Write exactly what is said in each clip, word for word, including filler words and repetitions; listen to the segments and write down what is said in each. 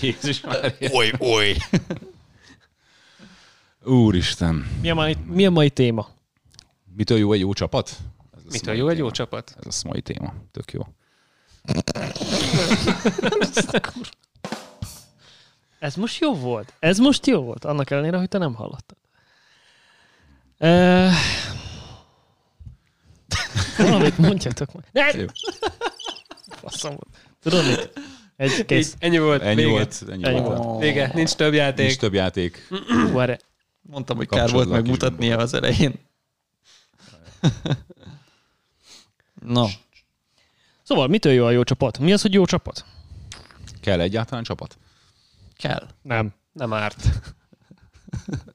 Jézus Mária. Oly, oly. Úristen. Mi a, mai, mi a mai téma? Mitől jó egy jó csapat? Mitől jó téma. Egy jó csapat? Ez az mai téma. Tök jó. Ez most jó volt. Ez most jó volt. Annak ellenére, hogy te nem hallottad. Uh... Valamit mondjátok majd. Ne! Faszom volt. Tudod mit? Egy, kész. Ennyi volt. Ennyi vége. volt. Ennyi Ennyi volt. volt. Vége. Nincs több játék. Nincs több játék. Várj. Mondtam, hogy kár volt megmutatnia az elején. Na. Szóval mitől jó a jó csapat? Mi az, hogy jó csapat? Kell egyáltalán csapat? Kell. Nem. Nem árt.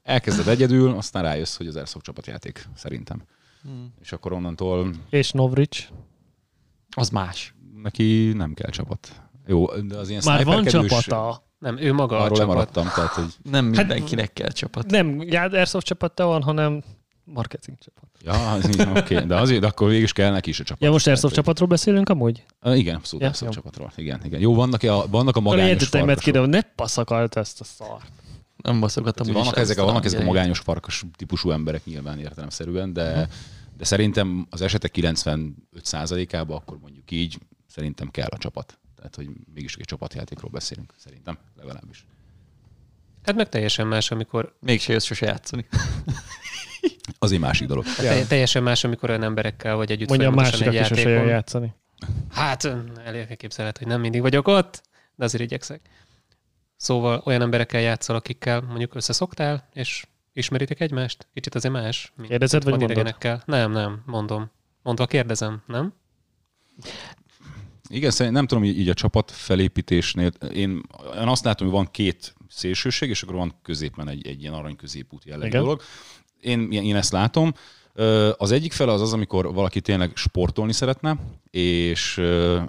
Elkezded egyedül, aztán rájössz, hogy az Airsoft csapatjáték, szerintem. Hmm. És akkor onnantól... És Novrich? Az más. Neki nem kell csapat. Jó, de az ilyen már van csapata. Nem, ő maga arról a csapat. Lemaradtam, tehát, hogy... Nem mindenkinek kell csapat. Nem, Airsoft csapata van, hanem marketing csapat. Ja, oké, okay. de azért akkor végig is kell neki is a csapat. Ja, most Airsoft csapatról beszélünk amúgy? Igen, abszolút ja, Airsoft csapatról. Igen, igen. Jó, vannak a, vannak a magányos farkasok. Ne passzakalta ezt a szart. Nem baszogattam. Vannak ezek, vannak ezek a magányos farkas típusú emberek nyilván értelemszerűen, de, de szerintem az esetek kilencvenöt százalékában akkor mondjuk így, szerintem kell a csapat. Tehát, hogy mégis egy csapatjátékról beszélünk, szerintem legalábbis. Hát meg teljesen más, amikor mégse jössz sose játszani. Az egy másik dolog. Ja. Teljesen más, amikor olyan emberekkel vagy együtt folyamatosan egy játékon. Mondja, másikak is játszani. Hát elképzelhet, hogy nem mindig vagyok ott, de azért igyekszek. Szóval olyan emberekkel játszol, akikkel mondjuk összeszoktál, és ismeritek egymást. Kicsit azért más. Kérdezed, vagy mondod? Nem, nem, mondom. Mondva kérdezem, nem? Igen, szerintem nem tudom, így a csapat felépítésnél. Én azt látom, hogy van két szélsőség, és akkor van középen egy, egy ilyen arany középút jellegű dolog. Én, én ezt látom. Az egyik fele az az, amikor valaki tényleg sportolni szeretne, és,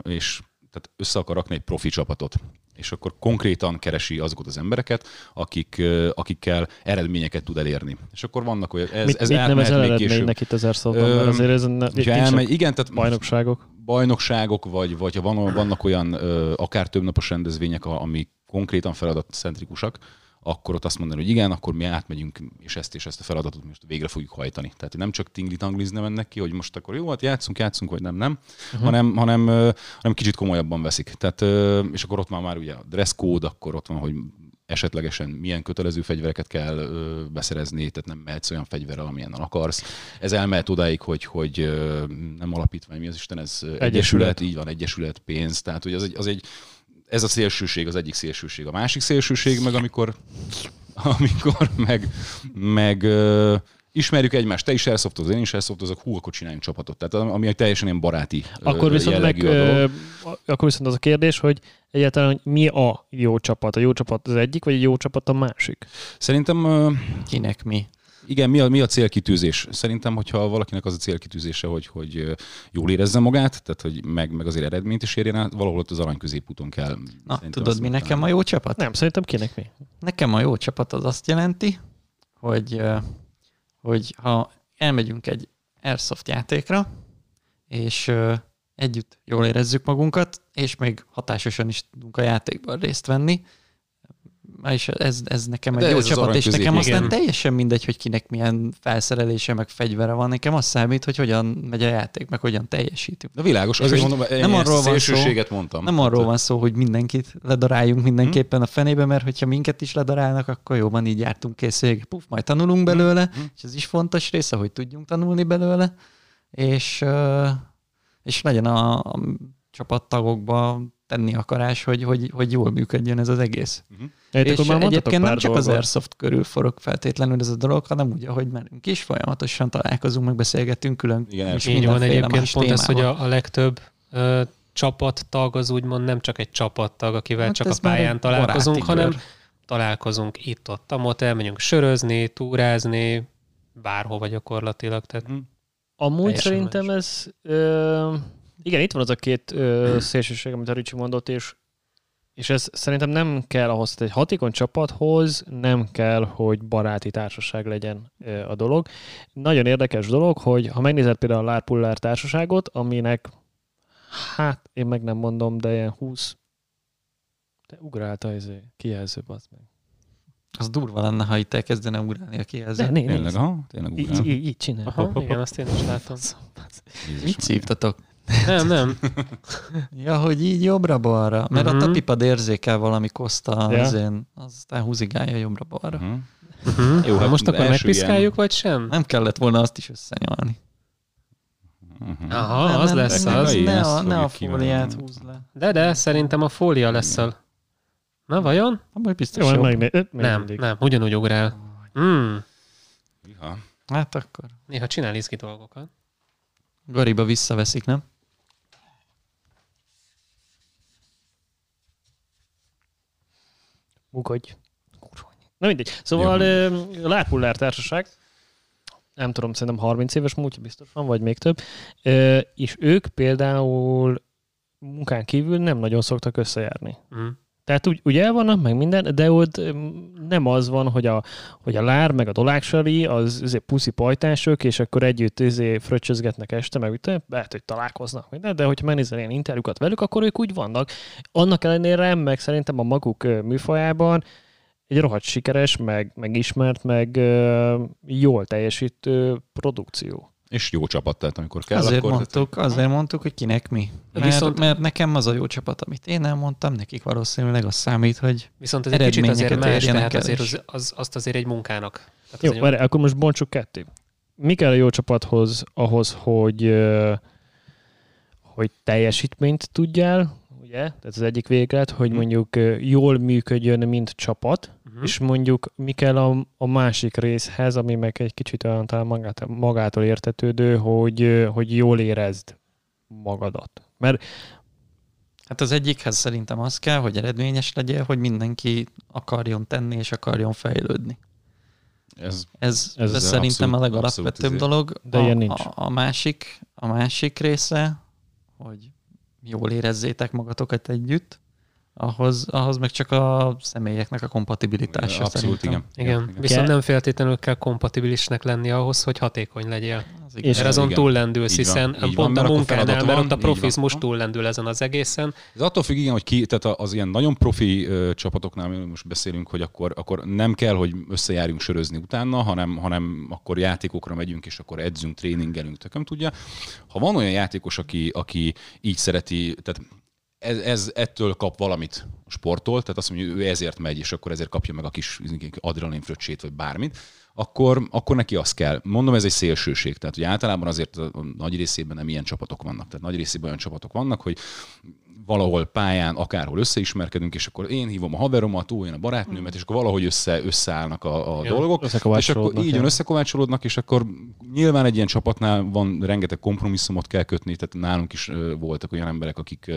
és tehát össze akar rakni egy profi csapatot. És akkor konkrétan keresi azokat az embereket, akik, akikkel eredményeket tud elérni. És akkor vannak olyan... Ez, mit, ez mit nem ez eredménynek itt az Airsoftban? Azért ez ne, elmegy, igen, tehát bajnokságok. Bajnokságok, vagy, vagy van, vannak olyan akár többnapos rendezvények, ami konkrétan feladatcentrikusak, akkor ott azt mondani, hogy igen, akkor mi átmegyünk, és ezt és ezt a feladatot most végre fogjuk hajtani. Tehát nem csak tingli-tanglizni mennek ki, hogy most akkor jó, hát játszunk, játszunk, vagy nem, nem, uh-huh. hanem, hanem, hanem kicsit komolyabban veszik. Tehát, és akkor ott már, már ugye a dresscode, akkor ott van, hogy esetlegesen milyen kötelező fegyvereket kell beszerezni, tehát nem mehetsz olyan fegyverrel, amilyennel akarsz. Ez elmehet odáig, hogy, hogy nem alapítvány, mi az Isten, ez egyesület, egyesület így van, egyesület, pénz, tehát hogy az egy, az egy ez a szélsőség, az egyik szélsőség. A másik szélsőség meg amikor, amikor meg, meg uh, ismerjük egymást, te is airsoftozol, én is airsoftozok, hú, akkor csináljunk csapatot. Tehát ami egy teljesen ilyen baráti akkor viszont meg, dolog. Akkor viszont az a kérdés, hogy egyáltalán hogy mi a jó csapat? A jó csapat az egyik, vagy a jó csapat a másik? Szerintem... Uh, Kinek mi? Igen, mi a, mi a célkitűzés? Szerintem, hogyha valakinek az a célkitűzése, hogy, hogy jól érezze magát, tehát hogy meg, meg azért eredményt is érjen át, valahol ott az arany középúton kell. Na, tudod, mi nekem a jó csapat? Nem, szerintem kinek mi? Nekem a jó csapat az azt jelenti, hogy, hogy ha elmegyünk egy Airsoft játékra, és együtt jól érezzük magunkat, és még hatásosan is tudunk a játékban részt venni, és ez, ez nekem egy de jó csapat, és nekem aztán igen. Teljesen mindegy, hogy kinek milyen felszerelése, meg fegyvere van. Nekem azt számít, hogy hogyan megy a játék, meg hogyan teljesítünk. De világos, azért mondom, nem arról van szó, mondtam. Nem arról van szó, hogy mindenkit ledaráljunk mindenképpen hmm. a fenébe, mert hogyha minket is ledarálnak, akkor jóban így jártunk kész végig. Puf, majd tanulunk belőle, hmm. és ez is fontos része, hogy tudjunk tanulni belőle, és, és legyen a, a csapattagokban tenni akarás, hogy, hogy, hogy jól működjön ez az egész. Uh-huh. És egyébként nem csak az Airsoft körül forog feltétlenül ez a dolog, hanem úgy, ahogy menünk is, folyamatosan találkozunk, meg beszélgetünk külön. Igen, és így van egyébként pont ez, hogy a, a legtöbb ö, csapattag az úgymond nem csak egy csapattag, akivel hát csak a pályán találkozunk, hanem bőr. Találkozunk itt-ott, ott elmegyünk sörözni, túrázni, bárhova gyakorlatilag. Tehát hmm. Amúgy szerintem más. ez... Ö... Igen, itt van az a két ö, szélsőség, amit a Ricsi mondott, és, és ez szerintem nem kell ahhoz, hogy egy hatékony csapathoz nem kell, hogy baráti társaság legyen ö, a dolog. Nagyon érdekes dolog, hogy ha megnézed például a Lárpullár társaságot, aminek, hát én meg nem mondom, de ilyen húsz Te ugrálta ez kijelző, bazd meg. Az durva lenne, ha itt elkezdene ugrálni a kijelző. Tényleg, ha? Tényleg ugrál. Így, így, így csinál. Aha, hop, hop, igen, azt én is látom. Mit szívtatok? Nem, nem. Ja, hogy így jobbra-balra. Mert uh-huh. a tapipad érzékel valami koszta, ja. azén, aztán húzigálja jobbra-balra. Uh-huh. Uh-huh. Jó, hát most akkor megpiszkáljuk, ilyen... vagy sem? Nem kellett volna azt is összenyalni. Uh-huh. Aha, nem, az nem, lesz az. Ne, ne, a, ne a fóliát húzd le. De, de, szerintem a fólia lesz a... Na, vajon? Abban biztos jó. Meg, meg nem, nem, ugyanúgy ugrál. Mm. Iha. Hát akkor. Néha csinál izgi dolgokat. Gariba visszaveszik, nem? Ugodj. Na mindegy. Szóval a Lárpullár Társaság, nem tudom, szerintem harminc éves múltja biztos van, vagy még több, és ők például munkán kívül nem nagyon szoktak összejárni. Mm. Tehát úgy, úgy el vannak, meg minden, de ott nem az van, hogy a, hogy a Lár, meg a Dolágsali, az, az puszi pajtások, és akkor együtt fröccsözgetnek este, meg úgy, lehet, hogy találkoznak minden, de hogyha megnézel ilyen interjúkat velük, akkor ők úgy vannak. Annak ellenére, meg szerintem a maguk műfajában egy rohadt sikeres, meg, meg ismert, meg jól teljesítő produkció. És jó csapat, tehát amikor kell, azért akkor... Mondtuk, azért mondtuk, hogy kinek mi. Mert, viszont... mert nekem az a jó csapat, amit én elmondtam, nekik valószínűleg az számít, hogy viszont ez egy kicsit azért más, tehát azért az, az, azt azért egy munkának. Tehát jó, várj, akkor most bontsuk ketté. Mi kell a jó csapathoz ahhoz, hogy, hogy teljesítményt tudjál, ugye? Tehát az egyik véglet, hogy hmm. mondjuk jól működjön, mint csapat, és mondjuk mi kell a, a másik részhez, ami meg egy kicsit olyan talán magát, magától értetődő, hogy, hogy jól érezd magadat. Mert hát az egyikhez szerintem az kell, hogy eredményes legyél, hogy mindenki akarjon tenni és akarjon fejlődni. Ez, ez, ez, ez szerintem abszolút, a legalapvetőbb dolog. De ilyen nincs. A, a, másik, a másik része, hogy jól érezzétek magatokat együtt, Ahhoz, ahhoz meg csak a személyeknek a kompatibilitása. Abszolút, igen. Igen. igen. Viszont nem feltétlenül kell kompatibilisnek lenni ahhoz, hogy hatékony legyél. Az és azon túl lendülsz, hiszen van, pont van, a munkánál, mert ott a profizmus túl lendül ezen az egészen. Ez attól függ, igen, hogy ki, tehát az ilyen nagyon profi ö, csapatoknál, mi most beszélünk, hogy akkor, akkor nem kell, hogy összejárjunk sörözni utána, hanem, hanem akkor játékokra megyünk, és akkor edzünk, tréningelünk, tököm tudja. Ha van olyan játékos, aki, aki így szereti, tehát Ez, ez ettől kap valamit a sporttól, tehát azt mondja, hogy ő ezért megy, és akkor ezért kapja meg a kis adrenalinfröccsét, vagy bármit, akkor, akkor neki az kell. Mondom, ez egy szélsőség, tehát hogy általában azért a nagy részében nem ilyen csapatok vannak. Tehát nagy részében olyan csapatok vannak, hogy valahol pályán, akárhol összeismerkedünk, és akkor én hívom a haveromat, túl én a barátnőmet, és akkor valahogy össze, összeállnak a, a ja, dolgok. És akkor így jön, összekovácsolódnak, és akkor nyilván egy ilyen csapatnál van, rengeteg kompromisszumot kell kötni, tehát nálunk is voltak olyan emberek, akik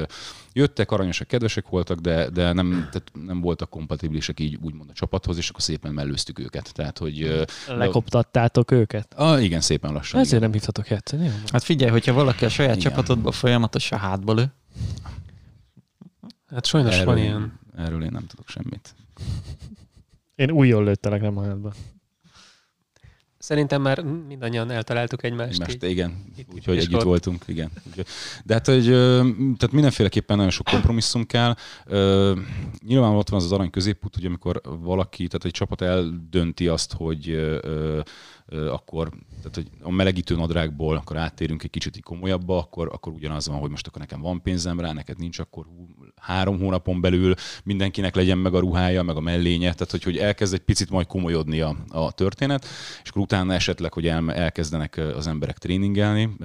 jöttek, aranyosak, kedvesek voltak, de, de nem, tehát nem voltak kompatibilisek így úgymond a csapathoz, és akkor szépen mellőztük őket. Tehát, hogy... Lekoptattátok őket? Ah, igen, szépen lassan. Ezért igen. Nem hívtatok játszani. Hát figyelj, hogyha valaki a saját igen. csapatodba folyamatosan hátba lő. Hát sajnos erről, van ilyen. Erről én nem tudok semmit. Én újjól lőttelek, nem hajadban. Szerintem már mindannyian eltaláltuk egymást. Most igen, úgyhogy együtt ott. voltunk. Igen. De hát, hogy tehát mindenféleképpen nagyon sok kompromisszum kell. Nyilván ott van az az arany középút, hogy amikor valaki, tehát egy csapat eldönti azt, hogy akkor, tehát hogy a melegítő nadrágból akkor áttérünk egy kicsit komolyabba, akkor, akkor ugyanaz van, hogy most akkor nekem van pénzem rá, neked nincs, akkor három hónapon belül mindenkinek legyen meg a ruhája, meg a mellénye, tehát hogy, hogy elkezd egy picit majd komolyodni a, a történet, és akkor utána esetleg, hogy el, elkezdenek az emberek tréningelni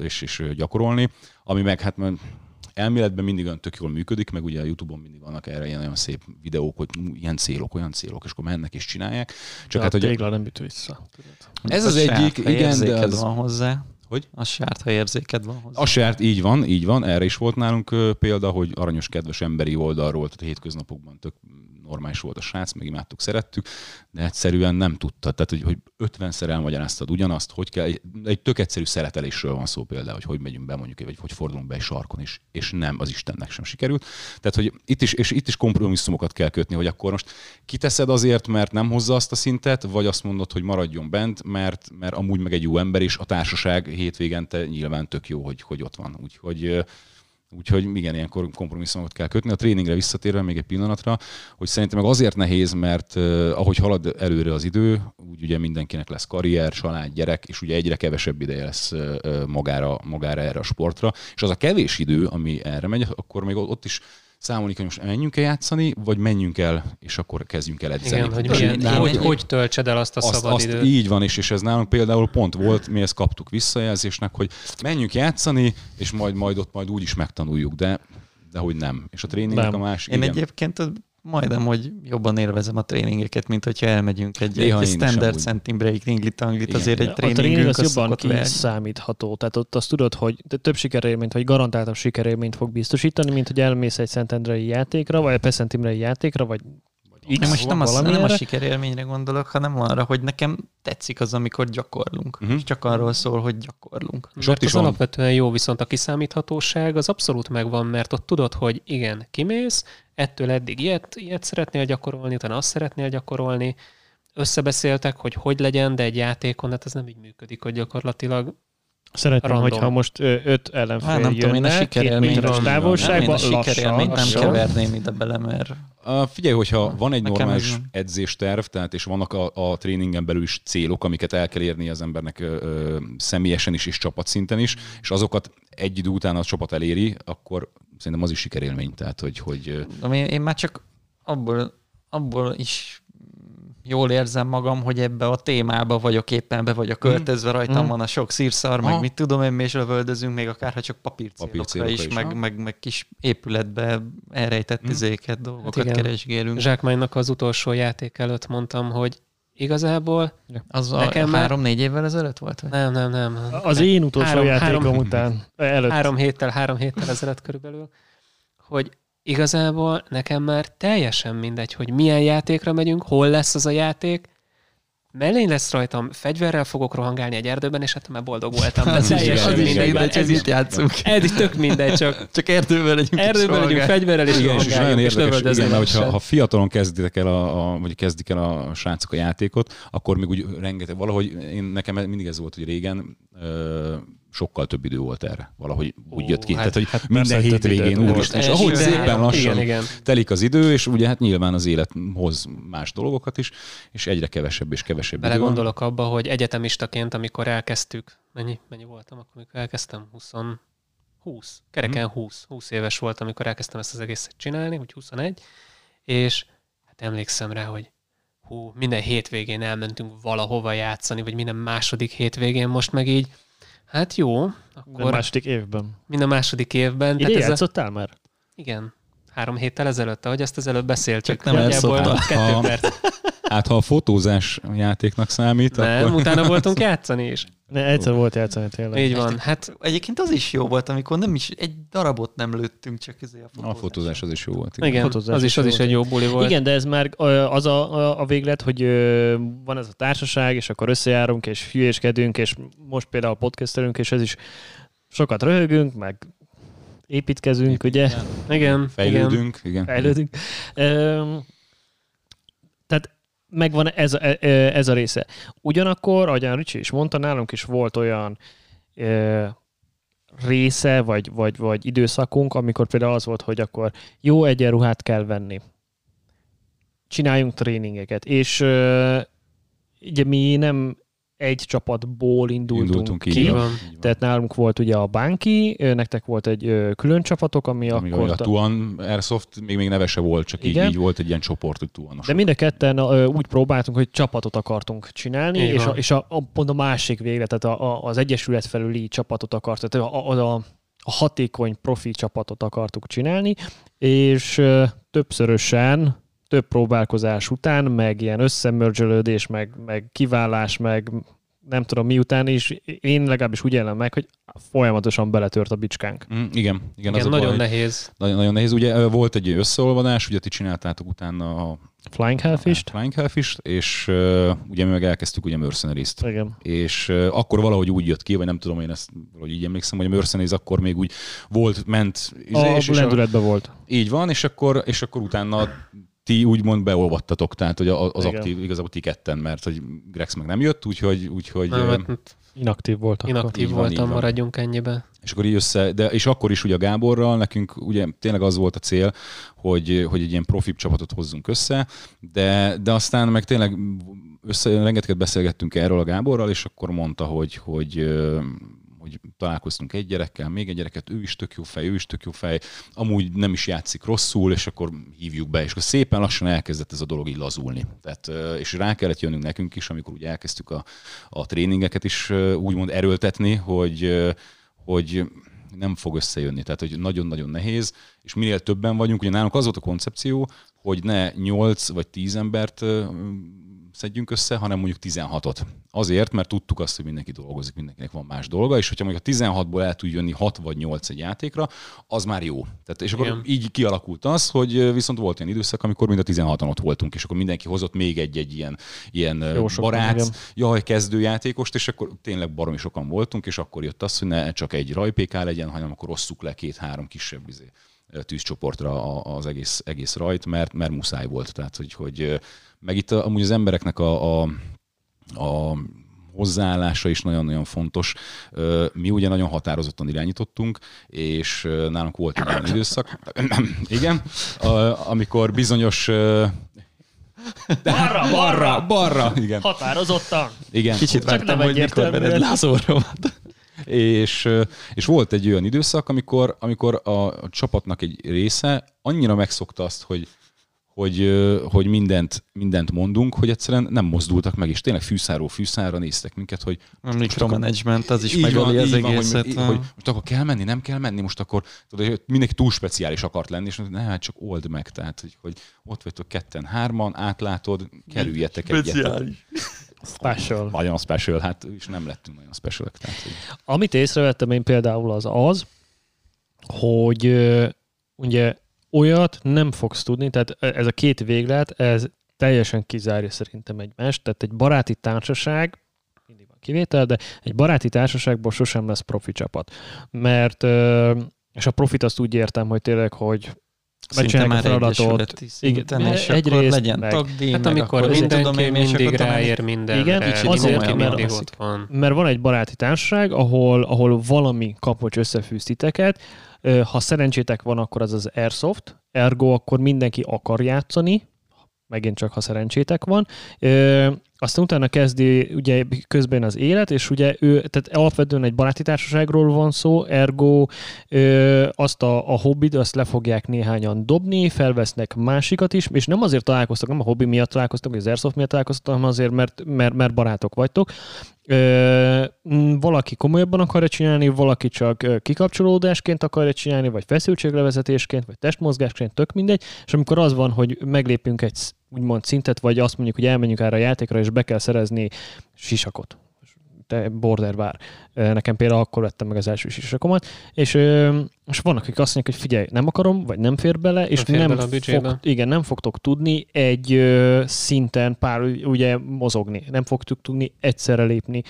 és, és gyakorolni, ami meg hát elméletben mindig olyan tök jól működik, meg ugye a YouTube-on mindig vannak erre ilyen olyan szép videók, hogy ilyen célok, olyan célok, és akkor mennek és csinálják. Csak de hát, a tégla hogy... nem üt vissza. Tudod. Ez az, az egyik, igen, de az... van hozzá. Hogy? A sárt, ha érzéked van hozzá. A sárt, így van, így van. Erre is volt nálunk példa, hogy aranyos, kedves emberi oldalról, tehát a hétköznapokban tök normális volt a srác, meg imádtuk, szerettük, de egyszerűen nem tudta. Tehát, hogy, hogy ötvenszer elmagyaráztad ugyanazt, hogy kell. Egy tök egyszerű szeretelésről van szó például, hogy hogy megyünk be, mondjuk, vagy hogy fordulunk be egy sarkon is, és nem, az Istennek sem sikerült. Tehát, hogy itt is, és itt is kompromisszumokat kell kötni, hogy akkor most kiteszed azért, mert nem hozza azt a szintet, vagy azt mondod, hogy maradjon bent, mert, mert amúgy meg egy jó ember, és a társaság hétvégente nyilván tök jó, hogy, hogy ott van. Úgyhogy Úgyhogy igen, ilyen kompromisszumokat kell kötni. A tréningre visszatérve még egy pillanatra, hogy szerintem meg azért nehéz, mert uh, ahogy halad előre az idő, úgy ugye mindenkinek lesz karrier, család, gyerek, és ugye egyre kevesebb ideje lesz uh, magára, magára erre a sportra. És az a kevés idő, ami erre megy, akkor még ott is számolni, hogy most menjünk el játszani, vagy menjünk el, és akkor kezdjünk el edzeni. Igen, hogy, milyen, nálunk, hogy, hogy, hogy töltsed el azt a azt, szabad időt. Így van, és, és ez nálunk például pont volt, mi ezt kaptuk visszajelzésnek, hogy menjünk játszani, és majd, majd ott majd úgy is megtanuljuk, de, de hogy nem. És a tréningnek a másik. Én igen. Egyébként majdnem, hogy jobban élvezem a tréningeket, mint hogyha elmegyünk egy, egy standard centim break ringlit, anglit, azért egy tréningünk az, az jobban kiszámítható. Tehát ott azt tudod, hogy több sikerélményt, vagy garantáltabb sikerélményt fog biztosítani, mint hogy elmész egy szentendrei játékra, vagy egy szentimrei játékra, vagy X, most nem, az, nem a sikerélményre gondolok, hanem arra, hogy nekem tetszik az, amikor gyakorlunk. Uh-huh. És csak arról szól, hogy gyakorlunk. És mert ott az alapvetően jó, viszont a kiszámíthatóság az abszolút megvan, mert ott tudod, hogy igen, kimész, ettől eddig ilyet, ilyet szeretnél gyakorolni, utána azt szeretnél gyakorolni. Összebeszéltek, hogy hogy legyen, de egy játékon, hát ez nem így működik, hogy gyakorlatilag szeretném, random. Hogyha most öt ellenfél jönnek, tudom, én a sikerélményes távolságban lassan. Nem keverném ide bele, mert... Uh, figyelj, hogyha van egy nekem normális nem. edzésterv, tehát és vannak a, a tréningen belül is célok, amiket el kell érni az embernek ö, ö, személyesen is és csapatszinten is, és azokat egy idő után a csapat eléri, akkor szerintem az is sikerélmény. Tehát, hogy... hogy... Én, én már csak abból, abból is... jól érzem magam, hogy ebbe a témába vagyok, éppen be vagyok költözve, rajtam mm. van a sok szírszar, meg mit tudom én, és lövöldözünk még akár, ha csak papírcélokra is, is meg, meg, meg kis épületbe elrejtett mm. izéket, dolgokat hát keresgélünk. Zsákmánynak az utolsó játék előtt mondtam, hogy igazából az nekem három-négy évvel ezelőtt volt? Vagy? Nem, nem, nem. Az én utolsó három, játékom három, után. Előtt. Három héttel, három héttel ezelőtt körülbelül, hogy igazából nekem már teljesen mindegy, hogy milyen játékra megyünk, hol lesz az a játék, mellény lesz rajtam, fegyverrel fogok rohangálni egy erdőben, és hát már boldog voltam. Ez teljesen mindegy, de ez itt játszunk. Ez tök mindegy, csak, csak erdőben legyünk, erdőben legyünk fegyverrel, és igen, és nagyon érdekes, és igen, mert ha fiatalon kezdik el a, a, vagy kezdik el a srácok a játékot, akkor még úgy rengeteg, valahogy én, nekem mindig ez volt, hogy régen... Ö, sokkal több idő volt erre. Valahogy Ó, úgy jött ki. Hát, Tehát, hogy hát minden hétvégén úristen. És ahogy szépen lassan igen, telik az idő, és ugye hát nyilván az élet hoz más dolgokat is, és egyre kevesebb és kevesebb Bele idő van. Belegondolok abba, hogy egyetemistaként, amikor elkezdtük, mennyi, mennyi voltam, akkor amikor elkezdtem? húsz, húsz, kereken húsz. húsz éves voltam, amikor elkezdtem ezt az egészet csinálni, úgy huszonegy, és hát emlékszem rá, hogy hú, minden hétvégén elmentünk valahova játszani, vagy minden második hétvégén most meg így. Hát jó. Akkor minden második évben. Minden második évben. Ide játszottál a... már? Igen. Három héttel ezelőtt, ahogy ezt ezelőtt beszéltük. Csak nem elszoktál. Hát ha a fotózás játéknak számít, nem, akkor... Nem, utána voltunk játszani is. Ne, egyszer volt játszani tényleg. Így van. Hát egyébként az is jó volt, amikor nem is egy darabot nem lőttünk, csak közé a fotózás. A fotózás az is jó volt. Igen, igen az, az is, az is egy jó buli volt. Igen, de ez már az a, a, a véglet, hogy van ez a társaság, és akkor összejárunk, és hülyéskedünk, és most például podcastelünk, és ez is sokat röhögünk, meg építkezünk, Épít, ugye? Igen. igen fejlődünk. Igen. Fejlődünk. Um, tehát megvan ez, ez a része. Ugyanakkor, ahogyan Ricsi is mondta, nálunk is volt olyan ö, része, vagy, vagy, vagy időszakunk, amikor például az volt, hogy akkor jó egyenruhát kell venni. Csináljunk tréningeket. És ö, ugye mi nem egy csapatból indultunk, indultunk ki. ki. Van, Tehát nálunk volt ugye a Bánki, nektek volt egy külön csapatok, ami Amíg akkor... A Tuan Airsoft még, még neve se volt, csak így, így volt egy ilyen csoport, hogy Tuanosok. De mind a ketten úgy próbáltunk, hogy csapatot akartunk csinálni, Igen. és, a, és a, a, pont a másik végre, tehát a, a, az Egyesület felüli csapatot akartunk, tehát a, a, a hatékony profi csapatot akartuk csinálni, és többszörösen... több próbálkozás után, meg ilyen összemörzsölődés, meg, meg kiválás, meg nem tudom miután is, én legalábbis úgy jelen meg, hogy folyamatosan beletört a bicskánk. Mm, igen, igen, igen az nagyon baj, nehéz. Nagyon, nagyon nehéz. Ugye volt egy összeolvadás, ugye ti csináltátok utána a Flying Hellfish-t, Flying Hellfish-t és uh, ugye mi meg elkezdtük ugye Mercenaries-t. Igen. És uh, akkor valahogy úgy jött ki, vagy nem tudom, én ezt valahogy így emlékszem, hogy a Mercenaries akkor még úgy volt, ment. Izé, a lendületben volt. Így van, és akkor, és akkor utána ti úgymond beolvattatok, tehát hogy az igen. aktív, igazából ti ketten, mert hogy Grex meg nem jött, úgyhogy... úgyhogy nem, inaktív volt akkor. Inaktív van, voltam, maradjunk ennyiben. És akkor így össze, de és akkor is ugye a Gáborral nekünk ugye tényleg az volt a cél, hogy, hogy egy ilyen profibb csapatot hozzunk össze, de, de aztán meg tényleg össze, rengeteget beszélgettünk erről a Gáborral, és akkor mondta, hogy, hogy hogy találkoztunk egy gyerekkel, még egy gyereket, ő is tök jó fej, ő is tök jó fej, amúgy nem is játszik rosszul, és akkor hívjuk be, és akkor szépen lassan elkezdett ez a dolog így lazulni. Tehát, és rá kellett jönnünk nekünk is, amikor úgy elkezdtük a, a tréningeket is úgymond erőltetni, hogy, hogy nem fog összejönni, tehát hogy nagyon-nagyon nehéz, és minél többen vagyunk, ugye nálunk az volt a koncepció, hogy ne nyolc vagy tíz embert szedjünk össze, hanem mondjuk tizenhatot. Azért, mert tudtuk azt, hogy mindenki dolgozik, mindenkinek van más dolga, és hogyha mondjuk a tizenhatból el tud jönni hat vagy nyolc egy játékra, az már jó. Tehát, és akkor igen. így kialakult az, hogy viszont volt olyan időszak, amikor mind a tizenhatan ott voltunk, és akkor mindenki hozott még egy-egy ilyen, ilyen barát, igen. jaj, kezdőjátékost, és akkor tényleg baromi sokan voltunk, és akkor jött az, hogy ne csak egy rajpéká legyen, hanem akkor osszuk le két-három kisebb izé, tűzcsoportra az egész, egész rajt, mert, mert muszáj volt. Tehát, hogy, hogy meg itt amúgy az embereknek a, a, a hozzáállása is nagyon-nagyon fontos. Mi ugye nagyon határozottan irányítottunk, és nálunk volt egy olyan időszak. Igen, amikor bizonyos... Barra, barra, barra! Igen. Határozottan! Igen. Kicsit vártam, hogy mikor veled lázorromat. És, és volt egy olyan időszak, amikor, amikor a csapatnak egy része annyira megszokta azt, hogy hogy, hogy mindent, mindent mondunk, hogy egyszerűen nem mozdultak meg, és tényleg fűszáról fűszárra néztek minket, hogy... A mikromanagement, az is megöli az egészet. Van, hogy, hogy most akkor kell menni, nem kell menni, most akkor tudod, mindenki túl speciális akart lenni, és ne, hát csak old meg, tehát hogy, hogy ott vagytok ketten-hárman, átlátod, kerüljetek egyet. Speciális. Special. Nagyon special, hát és nem lettünk nagyon specialek. Tehát... Amit észrevettem én például az az, hogy ugye olyat nem fogsz tudni, tehát ez a két véglet, ez teljesen kizárja szerintem egymást, tehát egy baráti társaság, mindig van kivétel, de egy baráti társaságból sosem lesz profi csapat. Mert, és a profit azt úgy értem, hogy tényleg, hogy szinte már egyesület, szinte, és akkor legyen tagdíj, hát amikor mindenki mindig ráér mindenre. Igen, azért, mert, mert van egy baráti társaság, ahol, ahol valami kap, hogy összefűz titeket. Ha szerencsétek van, akkor az az Airsoft, ergo akkor mindenki akar játszani, megint csak ha szerencsétek van. Aztán utána kezdi ugye közben az élet, és ugye ő, tehát alapvetően egy baráti társaságról van szó, ergo ö, azt a, a hobbit, azt le fogják néhányan dobni, felvesznek másikat is, és nem azért találkoztak, nem a hobbi miatt találkoztak, vagy az Airsoft miatt találkoztak, hanem azért, mert, mert, mert barátok vagytok. Ö, valaki komolyabban akarja csinálni, valaki csak kikapcsolódásként akarja csinálni, vagy feszültséglevezetésként, vagy testmozgásként, tök mindegy, és amikor az van, hogy meglépünk egy úgymond szintet, vagy azt mondjuk, hogy elmenjünk erre a játékra, és be kell szerezni sisakot. Te bordervár. Nekem például akkor vettem meg az első sisakomat, és, és vannak, akik azt mondják, hogy figyelj, nem akarom, vagy nem fér bele, és nem, fér nem, bele fog, igen, nem fogtok tudni egy szinten pár, ugye mozogni. Nem fogtok tudni egyszerre lépni,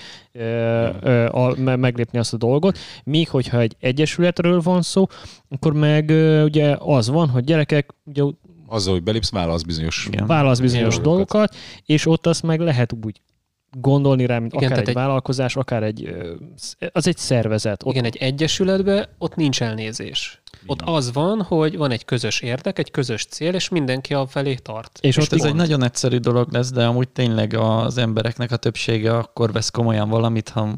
meglépni azt a dolgot. Míg hogyha egy egyesületről van szó, akkor meg ugye az van, hogy gyerekek, ugye azzal, hogy belépsz, válasz bizonyos, válasz bizonyos dolgokat, és ott azt meg lehet úgy gondolni rá, mint igen, akár egy, egy vállalkozás, akár egy... Az egy szervezet. Ott... Igen, egy egyesületben ott nincs elnézés. Ott az van, hogy van egy közös érdek, egy közös cél, és mindenki afelé tart. És, és ott ez pont. Egy nagyon egyszerű dolog lesz, de amúgy tényleg az embereknek a többsége akkor vesz komolyan valamit, ha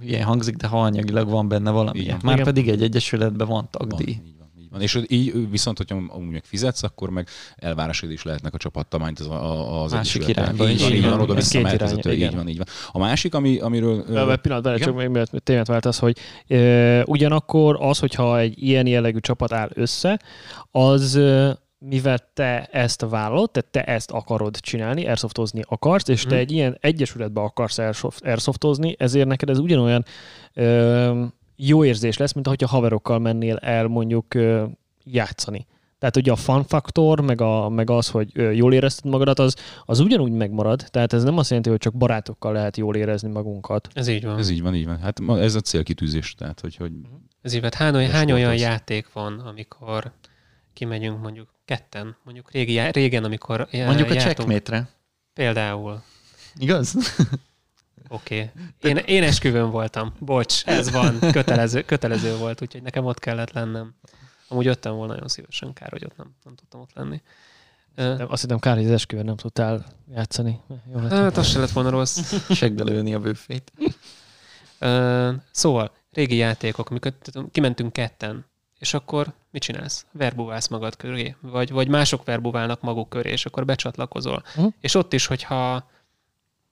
ilyen hangzik, de ha anyagilag van benne valami. Már pedig egy egyesületben van tagdíj. Van. És így viszont, hogyha amúgy meg fizetsz, akkor meg elvárásod is lehetnek a csapattományt az, az másik irányba. Így, így van, oda vissza mehetőzető, így van, így van. A másik, ami, amiről... Ö... Pillanat, bele csak még témát váltasz, hogy e, ugyanakkor az, hogyha egy ilyen jellegű csapat áll össze, az... mivel te ezt vállalod, tehát te ezt akarod csinálni, airsoftozni akarsz, és te hmm. egy ilyen egyesületbe akarsz airsoft, airsoftozni, ezért neked ez ugyanolyan... Ö, jó érzés lesz, mint ahogy a haverokkal mennél el mondjuk játszani. Tehát ugye a fun faktor, meg, a, meg az, hogy jól érezted magadat, az, az ugyanúgy megmarad. Tehát ez nem azt jelenti, hogy csak barátokkal lehet jól érezni magunkat. Ez így van. Ez így van, így van. Hát ez a célkitűzés. Tehát, hogy, hogy ez így van. Hány, hány olyan játék van, amikor kimegyünk mondjuk ketten. Mondjuk régi, régen, amikor mondjuk jártunk, a checkmate-re. Például. Igaz? Oké. Okay. Én, én esküvőn voltam. Bocs, ez van. Kötelező, kötelező volt, úgyhogy nekem ott kellett lennem. Amúgy jöttem volna nagyon szívesen, kár, hogy ott nem, nem tudtam ott lenni. De azt hittem, kár, hogy az esküvőn nem tudtál játszani. Jó, hát hát az se lett volna rossz. Segbe lőni a bőfét. Szóval, régi játékok, amikor kimentünk ketten, és akkor mit csinálsz? Verbúválsz magad köré, vagy, vagy mások verbúválnak maguk köré, és akkor becsatlakozol. Hm? És ott is, hogyha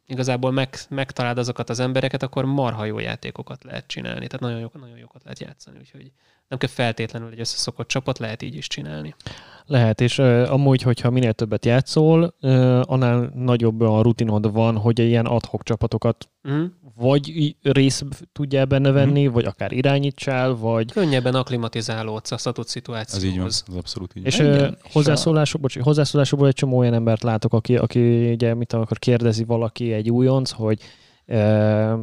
igazából meg, megtaláld azokat az embereket, akkor marha jó játékokat lehet csinálni. Tehát nagyon, jó, nagyon jókat lehet játszani, úgyhogy nem kell feltétlenül egy összeszokott csapat, lehet így is csinálni. Lehet, és uh, amúgy, hogyha minél többet játszol, uh, annál nagyobb a rutinod van, hogy ilyen ad hoc csapatokat mm. vagy részt tudjál benne venni, mm. vagy akár irányítsál, vagy... Könnyebben aklimatizálódsz a szatut szituációhoz. Ez így van, az abszolút így. És uh, hozzászólások, bocs, hozzászólásokból egy csomó olyan embert látok, aki, aki ugye, mit akar kérdezi valaki, egy újonc, hogy... Uh,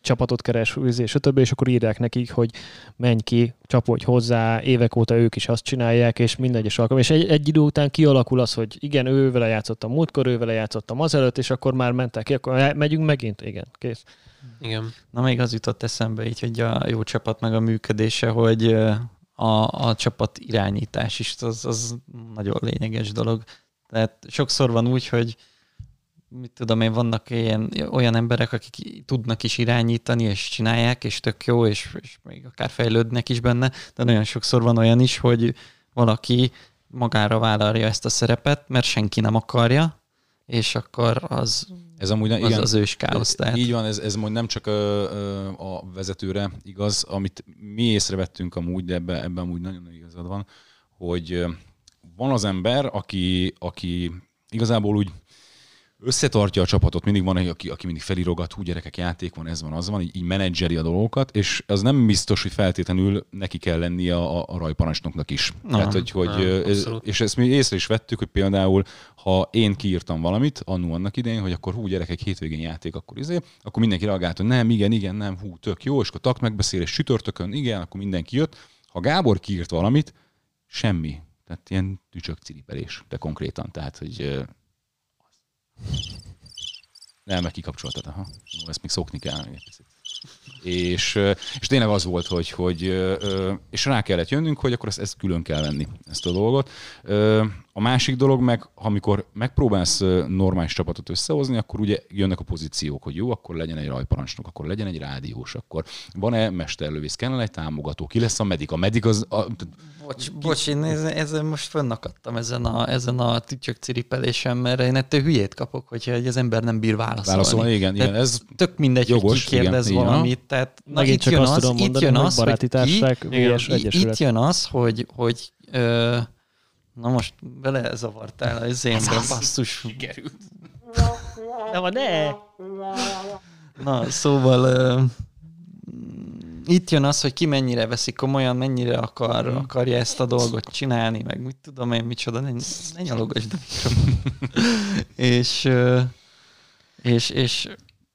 csapatot keres, és a többi, és akkor írják nekik, hogy menj ki, csapodj hozzá, évek óta ők is azt csinálják, és minden egyes alkalom. És egy, egy idő után kialakul az, hogy igen, ő vele játszottam múltkor, ő vele játszottam azelőtt, és akkor már mentek ki, akkor megyünk megint, igen, kész. Igen. Na, még az jutott eszembe így, hogy a jó csapat meg a működése, hogy a, a csapat irányítás is, az, az nagyon lényeges dolog. Tehát sokszor van úgy, hogy mit tudom én, vannak ilyen, olyan emberek, akik tudnak is irányítani, és csinálják, és tök jó, és, és még akár fejlődnek is benne, de nagyon sokszor van olyan is, hogy valaki magára vállalja ezt a szerepet, mert senki nem akarja, és akkor az ez amúgy, az, igen, az ős káosz. Tehát. Így van, ez, ez mondjuk nem csak a, a vezetőre igaz, amit mi észrevettünk amúgy, de ebben, ebben amúgy nagyon igazad van, hogy van az ember, aki, aki igazából úgy összetartja a csapatot, mindig van egy, aki, aki mindig felirogat, hú gyerekek, játék van, ez van, az van, így, így menedzseri a dolgokat, és az nem biztos, hogy feltétlenül neki kell lennie a, a rajparancsnoknak is. Nem, hát, hogy, hogy, nem, ez, és ezt mi észre is vettük, hogy például, ha én kiírtam valamit, annó annak idején, hogy akkor hú gyerekek, hétvégén játék, akkor izé, akkor mindenki reagált, hogy nem, igen, igen, nem, hú, tök jó, és akkor tak megbeszélés csütörtökön, igen, akkor mindenki jött. Ha Gábor kiírt valamit, semmi. Tehát ilyen tücsökciripelés, de konkrétan, tehát, hogy nem, meg kikapcsoltad, aha. Ezt még szokni kell. És, és tényleg az volt, hogy, hogy és rá kellett jönnünk, hogy akkor ezt, ezt külön kell venni, ezt a dolgot. A másik dolog meg, amikor megpróbálsz normális csapatot összehozni, akkor ugye jönnek a pozíciók, hogy jó, akkor legyen egy rajparancsnok, akkor legyen egy rádiós, akkor van-e mesterlövész, kellene egy támogató, ki lesz a medik? A medik az... A... Bocs, bocs, én ezen, ezen most fönnakadtam ezen a, ezen a tücsökciripelésen, mert én ettől hülyét kapok, hogyha az ember nem bír válaszolni. Válaszolni, igen, igen. Ez tök mindegy, jogos, hogy ki kérdez igen, valamit. Tehát, na, itt, jön az, mondani, itt jön az, hogy ki, ügyes, itt jön az, hogy... hogy ö, na most belezavartál az énbe, basszus. Sikerült. Na, van, ne! Na, szóval uh, itt jön az, hogy ki mennyire veszi komolyan, mennyire akar, akarja ezt a dolgot csinálni, meg mit tudom én, micsoda, ne, ne nyalogasd. és, uh, és, és,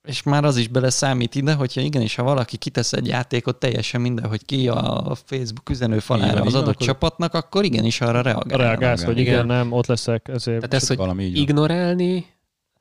és már az is beleszámít ide, hogyha igenis, ha valaki kitesz egy játékot teljesen minden, hogy ki a Facebook üzenőfalára az adott akkor... csapatnak, akkor igenis arra reagál. Reagálsz, hogy igen, nem, ott leszek. Ezért tehát ez, hogy ignorálni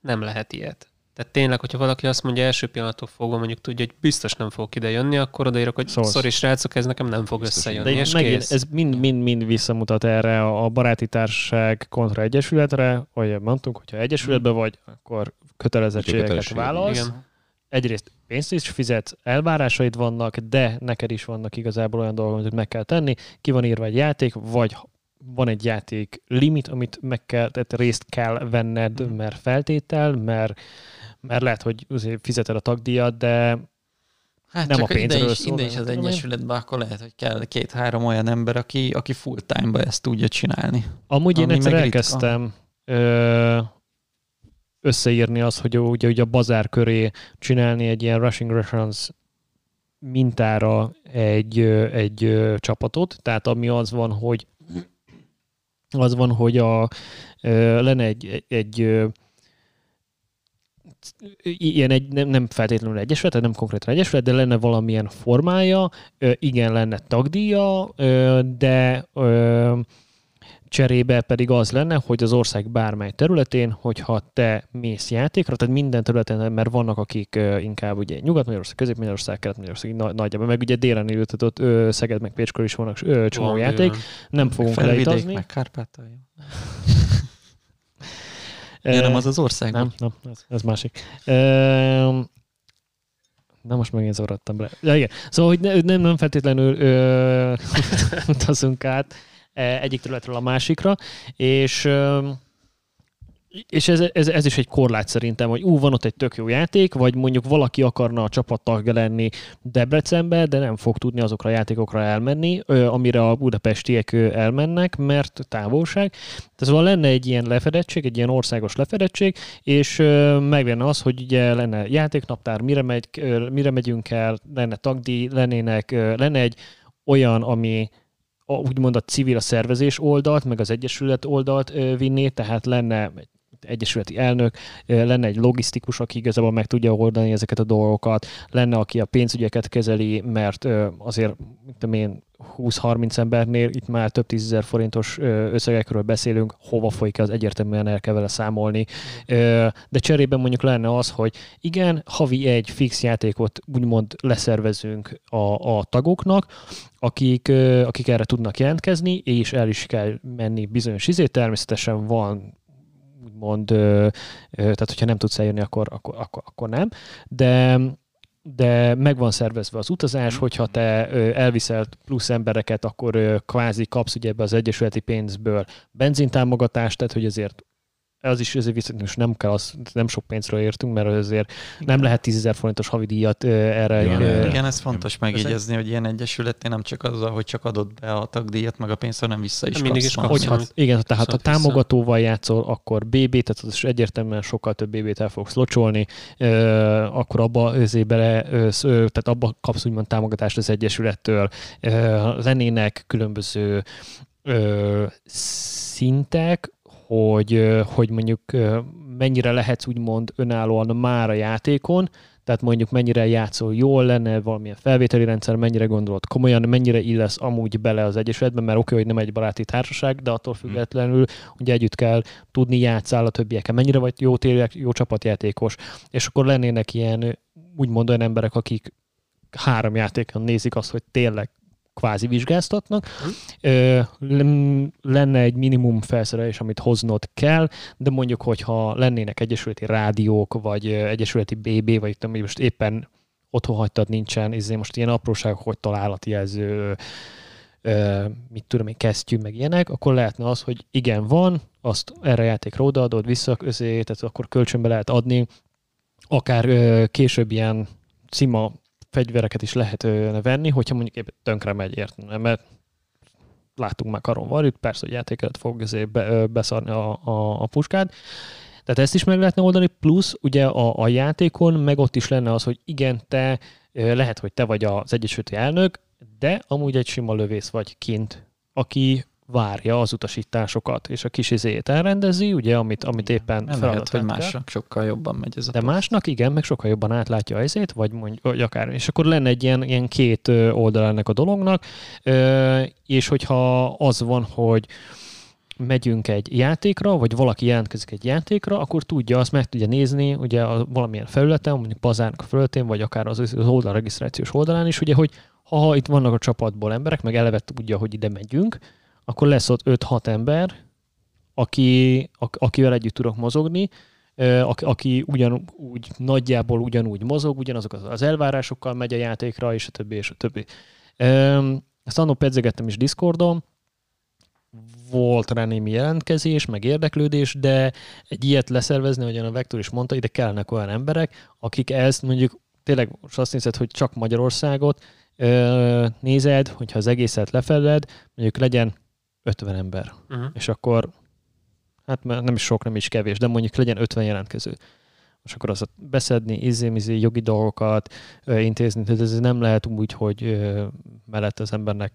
nem lehet ilyet. Tehát tényleg, hogyha valaki azt mondja első pillanattól fogva, mondjuk tudja, hogy biztos nem fog idejönni, akkor odaírok, hogy sorry srácok, ez nekem nem fog biztos összejönni. De és megint, ez mind-mind visszamutat erre a baráti társaság kontra egyesületre, ahogy mondtunk, hogyha egyesületben vagy, akkor kötelezettségeket vállalsz. Igen. Egyrészt pénzt is fizetsz, elvárásaid vannak, de neked is vannak igazából olyan dolgok, amit meg kell tenni. Ki van írva egy játék, vagy van egy játék limit, amit meg kell, tehát részt kell venned, mert feltétel, mert, mert lehet, hogy fizeted a tagdíjat, de hát nem a pénzről szól. Ide is az egyesületben akkor lehet, hogy kell két-három olyan ember, aki, aki full time-ba ezt tudja csinálni. Amúgy én egyszer elkezdtem összeírni azt, hogy ugye, ugye a bazár köré csinálni egy ilyen rushing reference mintára egy, egy csapatot. Tehát ami az van, hogy az van, hogy a, lenne egy, egy ilyen egy, nem, nem feltétlenül egyesület, nem konkrétan egyesület, de lenne valamilyen formája, igen, lenne tagdíja, de cserébe pedig az lenne, hogy az ország bármely területén, hogyha te mész játékra, tehát minden területen, mert vannak akik inkább ugye Nyugat-Magyarország, Közép-Magyarország, Kelet-Magyarország nagyjából, meg ugye délen élő, tehát ott Szeged meg Pécskor is vannak ö, csomó van, játék, jön. Nem fogunk leitazni. Meg Kárpátalja. Ja, nem az az ország. Nem, nem, ez, ez másik. E- Na most megint zavarodtam bele. Ja, igen. Szóval, hogy nem, nem feltétlenül ö, utazunk át egyik területről a másikra, és, ö, és ez, ez, ez is egy korlát szerintem, hogy ú, van ott egy tök jó játék, vagy mondjuk valaki akarna a csapattagja lenni Debrecenbe, de nem fog tudni azokra a játékokra elmenni, ö, amire a budapestiek elmennek, mert távolság. Szóval lenne egy ilyen lefedettség, egy ilyen országos lefedettség, és megvenne az, hogy ugye lenne játéknaptár, mire, megy, mire megyünk el, lenne tagdíj, lennének, lenne egy olyan, ami a, úgymond a civil, a szervezés oldalt, meg az egyesület oldalt vinné, tehát lenne egy egyesületi elnök, lenne egy logisztikus, aki igazából meg tudja oldani ezeket a dolgokat, lenne, aki a pénzügyeket kezeli, mert azért, mit tudom én, húsz-harminc embernél itt már több tízezer forintos összegekről beszélünk, hova folyik az egyértelműen el kell vele számolni. De cserében mondjuk lenne az, hogy igen, havi egy fix játékot úgymond leszervezünk a, a tagoknak, akik, akik erre tudnak jelentkezni, és el is kell menni bizonyos izé. Természetesen van úgymond, tehát hogyha nem tudsz eljönni, akkor, akkor, akkor, akkor nem. De de meg van szervezve az utazás, hogyha te elviszel plusz embereket, akkor kvázi kapsz ugye ebbe az egyesületi pénzből benzintámogatást, tehát hogy ezért az is azért viszont nem kell, az, nem sok pénzről értünk, mert azért nem lehet tízezer forintos havidíjat erre. Igen, ö... igen, ez fontos megjegyezni, hogy ilyen egyesületnél nem csak azzal, hogy csak adod be a tagdíjat, meg a pénzt, hanem vissza is kapsz. Hogyha, igen, tehát ha támogatóval játszol, akkor bé bé, tehát az is egyértelműen sokkal több bé bét el fogsz locsolni, akkor abba, bele, tehát abba kapsz úgymond támogatást az egyesülettől. Lennének különböző szintek, Hogy, hogy mondjuk mennyire lehetsz úgymond önállóan már a játékon, tehát mondjuk mennyire játszol jól, lenne valamilyen felvételi rendszer, mennyire gondolod komolyan, mennyire illesz amúgy bele az egyesületben, mert oké, okay, hogy nem egy baráti társaság, de attól függetlenül ugye együtt kell tudni játszál a többiekkel, mennyire vagy jó, térjek, jó csapatjátékos, és akkor lennének ilyen úgymond olyan emberek, akik három játékon nézik azt, hogy tényleg kvázi vizsgáztatnak. Lenne egy minimum felszerelés, amit hoznod kell, de mondjuk, hogyha lennének egyesületi rádiók, vagy egyesületi bé bé, vagy tudom, most éppen otthon hagytad, nincsen, ezért most ilyen apróságok, hogy találatjelző, mit tudom én, kesztyű, meg ilyenek, akkor lehetne az, hogy igen, van, azt erre a játékra odaadod, vissza közé, tehát akkor kölcsönbe lehet adni, akár később ilyen cima fegyvereket is lehet venni, hogyha mondjuk éppen tönkre megy, értem, mert láttunk már karonvarjút, persze, hogy játéket fog be, beszarni a, a, a puskád. Tehát ezt is meg lehetne oldani, plusz ugye a, a játékon, meg ott is lenne az, hogy igen, te lehet, hogy te vagy az egyesületi elnök, de amúgy egy sima lövész vagy kint, aki várja az utasításokat, és a kis izéjét elrendezi, ugye, amit, amit éppen nem lehet, hogy másnak sokkal jobban megy ez a De post. Másnak, igen, meg sokkal jobban átlátja a izét, vagy mondjuk, vagy akár. És akkor lenne egy ilyen, ilyen két oldal ennek a dolognak, és hogyha az van, hogy megyünk egy játékra, vagy valaki jelentkezik egy játékra, akkor tudja, azt meg tudja nézni, ugye a valamilyen felületen, mondjuk Pazárnak a felületén, vagy akár az oldal regisztrációs oldalán is, ugye, hogy ha itt vannak a csapatból emberek, meg eleve tudja, hogy ide megyünk, akkor lesz ott öt-hat ember, aki, akivel együtt tudok mozogni, aki ugyanúgy, nagyjából ugyanúgy mozog, ugyanazok az elvárásokkal megy a játékra, és a többi, és a többi. Ezt annól pedzegettem is Discordon, volt rá némi jelentkezés, meg érdeklődés, de egy ilyet leszervezni, ahogyan a Vektor is mondta, ide kellnek olyan emberek, akik ezt mondjuk, tényleg most azt hiszed, hogy csak Magyarországot nézed, hogyha az egészet lefeded, mondjuk legyen ötven ember. Uh-huh. És akkor, hát nem is sok, nem is kevés, de mondjuk legyen ötven jelentkező. És akkor azt beszedni, izé-mizé, jogi dolgokat ö, intézni, tehát ez nem lehet úgy, hogy ö, mellett az embernek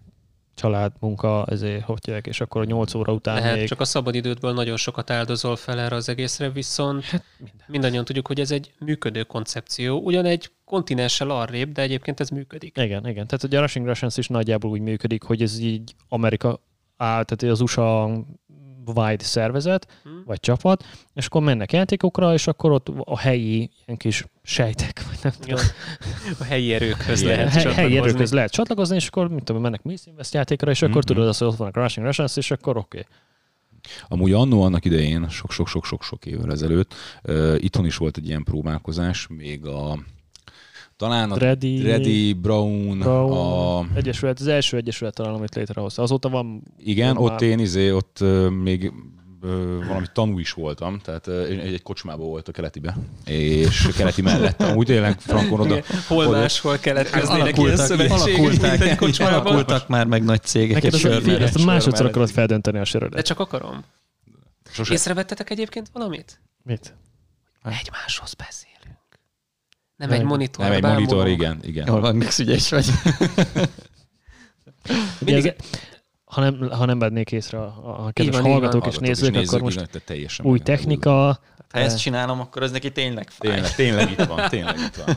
család, munka, ezért hotyák, és akkor nyolc óra után lehet, még... csak a szabadidődből nagyon sokat áldozol fel erre az egészre, viszont hát minden. mindannyian tudjuk, hogy ez egy működő koncepció, ugyan egy kontinenssel arrébb, de egyébként ez működik. Igen, igen. Tehát ugye a Rushing Russians is nagyjából úgy működik, hogy ez így Amerika áll, tehát az u es á wide szervezet, hmm. vagy csapat, és akkor mennek játékokra, és akkor ott a helyi ilyen kis sejtek, vagy nem tudom. A helyi erőkhöz lehet helyi csatlakozni. Helyi erőkhöz lehet csatlakozni, és akkor mit tudom, mennek Miss Invest játékra, és akkor mm-hmm. tudod azt, hogy ott vannak Rushing Russians, és akkor oké. Okay. Amúgy annó annak idején, sok-sok-sok-sok évvel ezelőtt, uh, itthon is volt egy ilyen próbálkozás, még a talán a Reddy, Reddy Brown, Brown a... Egyesület, az első egyesület talán, amit létrehozta. Azóta van... Igen, van ott már... én izé, ott uh, még uh, valami tanú is voltam, tehát uh, egy, egy kocsmában volt a keletibe, és keleti mellett. Úgy tényleg frankon oda... Hol máshol keletkeznének ilyen szövetségek, alakultak már meg nagy cégek egy sörmeret. Ezt másodszor akarod feldönteni a sörödet. De csak akarom. Sose... Észrevettetek egyébként valamit? Mit? Egymáshoz beszél. Nem, nem egy monitor. Nem egy monitor, bámulunk. igen. igen. Jól van, mix ügyes vagy. ez, ha, nem, ha nem vednék észre a, a kedves van, hallgatók és nézők, és akkor most teljesen új technika. Ha e... ezt csinálom, akkor ez neki tényleg fáj. Tényleg, tényleg itt van, tényleg itt van.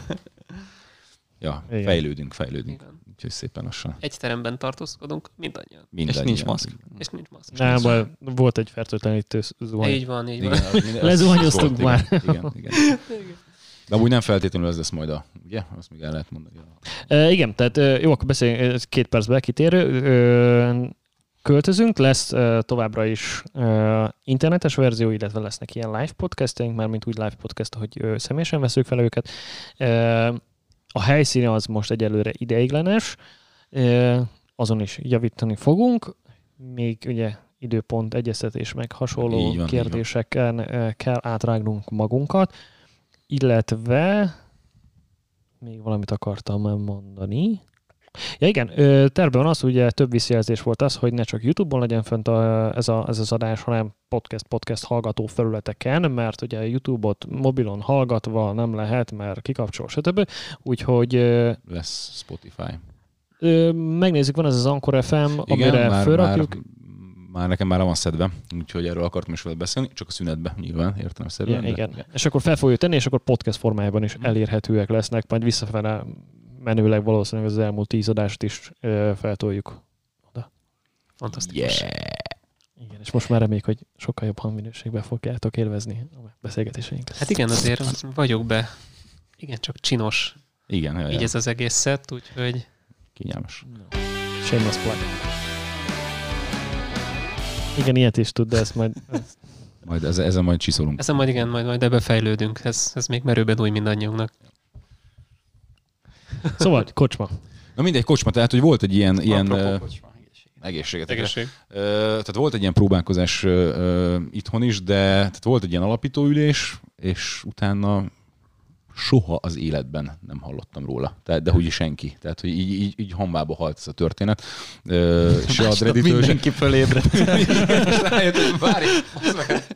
Ja, igen. fejlődünk, fejlődünk. Igen. Úgyhogy szépen lassan. Egy teremben tartózkodunk, mindannyian. mindannyian. És nincs maszk. És nincs maszk. Nem, baj, volt egy fertőtlenítő zuhany. Így van, így van. Lezuhanyoztunk már. Igen, igen. De úgy nem feltétlenül ez lesz majd a... Ugye? Azt még el lehet mondani. E, igen, tehát jó, akkor beszéljünk, két percbe kitérő. Költözünk, lesz továbbra is internetes verzió, illetve lesznek ilyen live podcastink, mármint úgy live podcast, hogy személyesen veszünk fel őket. A helyszín az most egyelőre ideiglenes, azon is javítani fogunk, még ugye időpont, egyeztetés, meg hasonló van, kérdéseken kell átrágnunk magunkat. Illetve még valamit akartam mondani. Ja igen, tervben az, ugye több visszajelzés volt az, hogy ne csak YouTube-on legyen fönt a, ez, a, ez az adás, hanem podcast-podcast hallgató felületeken, mert ugye YouTube-ot mobilon hallgatva nem lehet, mert kikapcsol, stb. Úgyhogy... Lesz Spotify. Megnézzük, van ez az Anchor ef em, igen, amire már, felrakjuk. Már... Már nekem már van szedve, úgyhogy erről akartam is veled beszélni, csak a szünetben nyilván értelemszerűen. Igen, de... igen. igen. És akkor fel fogjuk tenni, és akkor podcast formájában is elérhetőek lesznek, majd visszafele menőleg valószínűleg az elmúlt tíz adást is feltoljuk oda. Fantasztikus. Yeah. Igen, és most már reméljük, hogy sokkal jobb hangminőségben fogjátok élvezni a beszélgetéseinket. Hát igen, azért vagyok be. Igen, csak csinos. Igen. Jaj, így jaj. Ez az egész szett, úgyhogy... Kényelmes. No. Shameless plug. Igen, ilyet is tud, de ezt majd... Ezt... Majd ezen, ezen majd csiszolunk. Ezen majd igen, majd, majd ebbe fejlődünk. Ez, ez még merőben új mindannyiunknak. Szóval, kocsma. Na mindegy, kocsma. Tehát, hogy volt egy ilyen... Apropó ilyen kocsma. Egészséget. Egészség. Tehát volt egy ilyen próbálkozás itthon is, de tehát volt egy ilyen alapítóülés, és utána soha az életben nem hallottam róla. Tehát, de hogy senki. Tehát, hogy így, így, így hamvába halt ez a történet. Ö, se a Redditől... Mindenki fölébredt.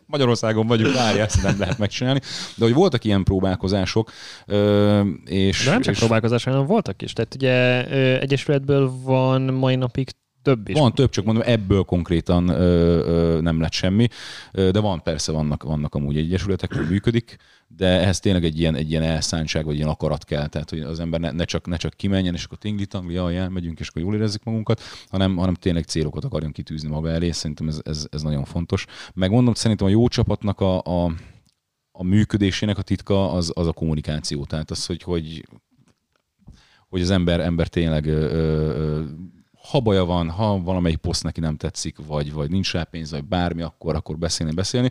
Magyarországon vagyunk, várj, ezt nem lehet megcsinálni. De hogy voltak ilyen próbálkozások, ö, és... De nem csak és... próbálkozások, hanem voltak is. Tehát ugye egyesületből van mai napig több is. Van több, csak mondom, ebből konkrétan ö, ö, nem lett semmi, de van, persze vannak, vannak amúgy egyesületek, hogy működik, de ehhez tényleg egy ilyen, egy ilyen elszántság, vagy ilyen akarat kell, tehát hogy az ember ne, ne, csak, ne csak kimenjen, és akkor tinglitang, jaj, elmegyünk, és akkor jól érezzük magunkat, hanem, hanem tényleg célokat akarjon kitűzni maga elé, szerintem ez, ez, ez nagyon fontos. Megmondom, szerintem a jó csapatnak a, a, a működésének a titka az, az a kommunikáció, tehát az, hogy, hogy, hogy az ember, ember tényleg ö, ö, ha baja van, ha valamelyik poszt neki nem tetszik, vagy, vagy nincs rá pénz, vagy bármi, akkor, akkor beszélni, beszélni.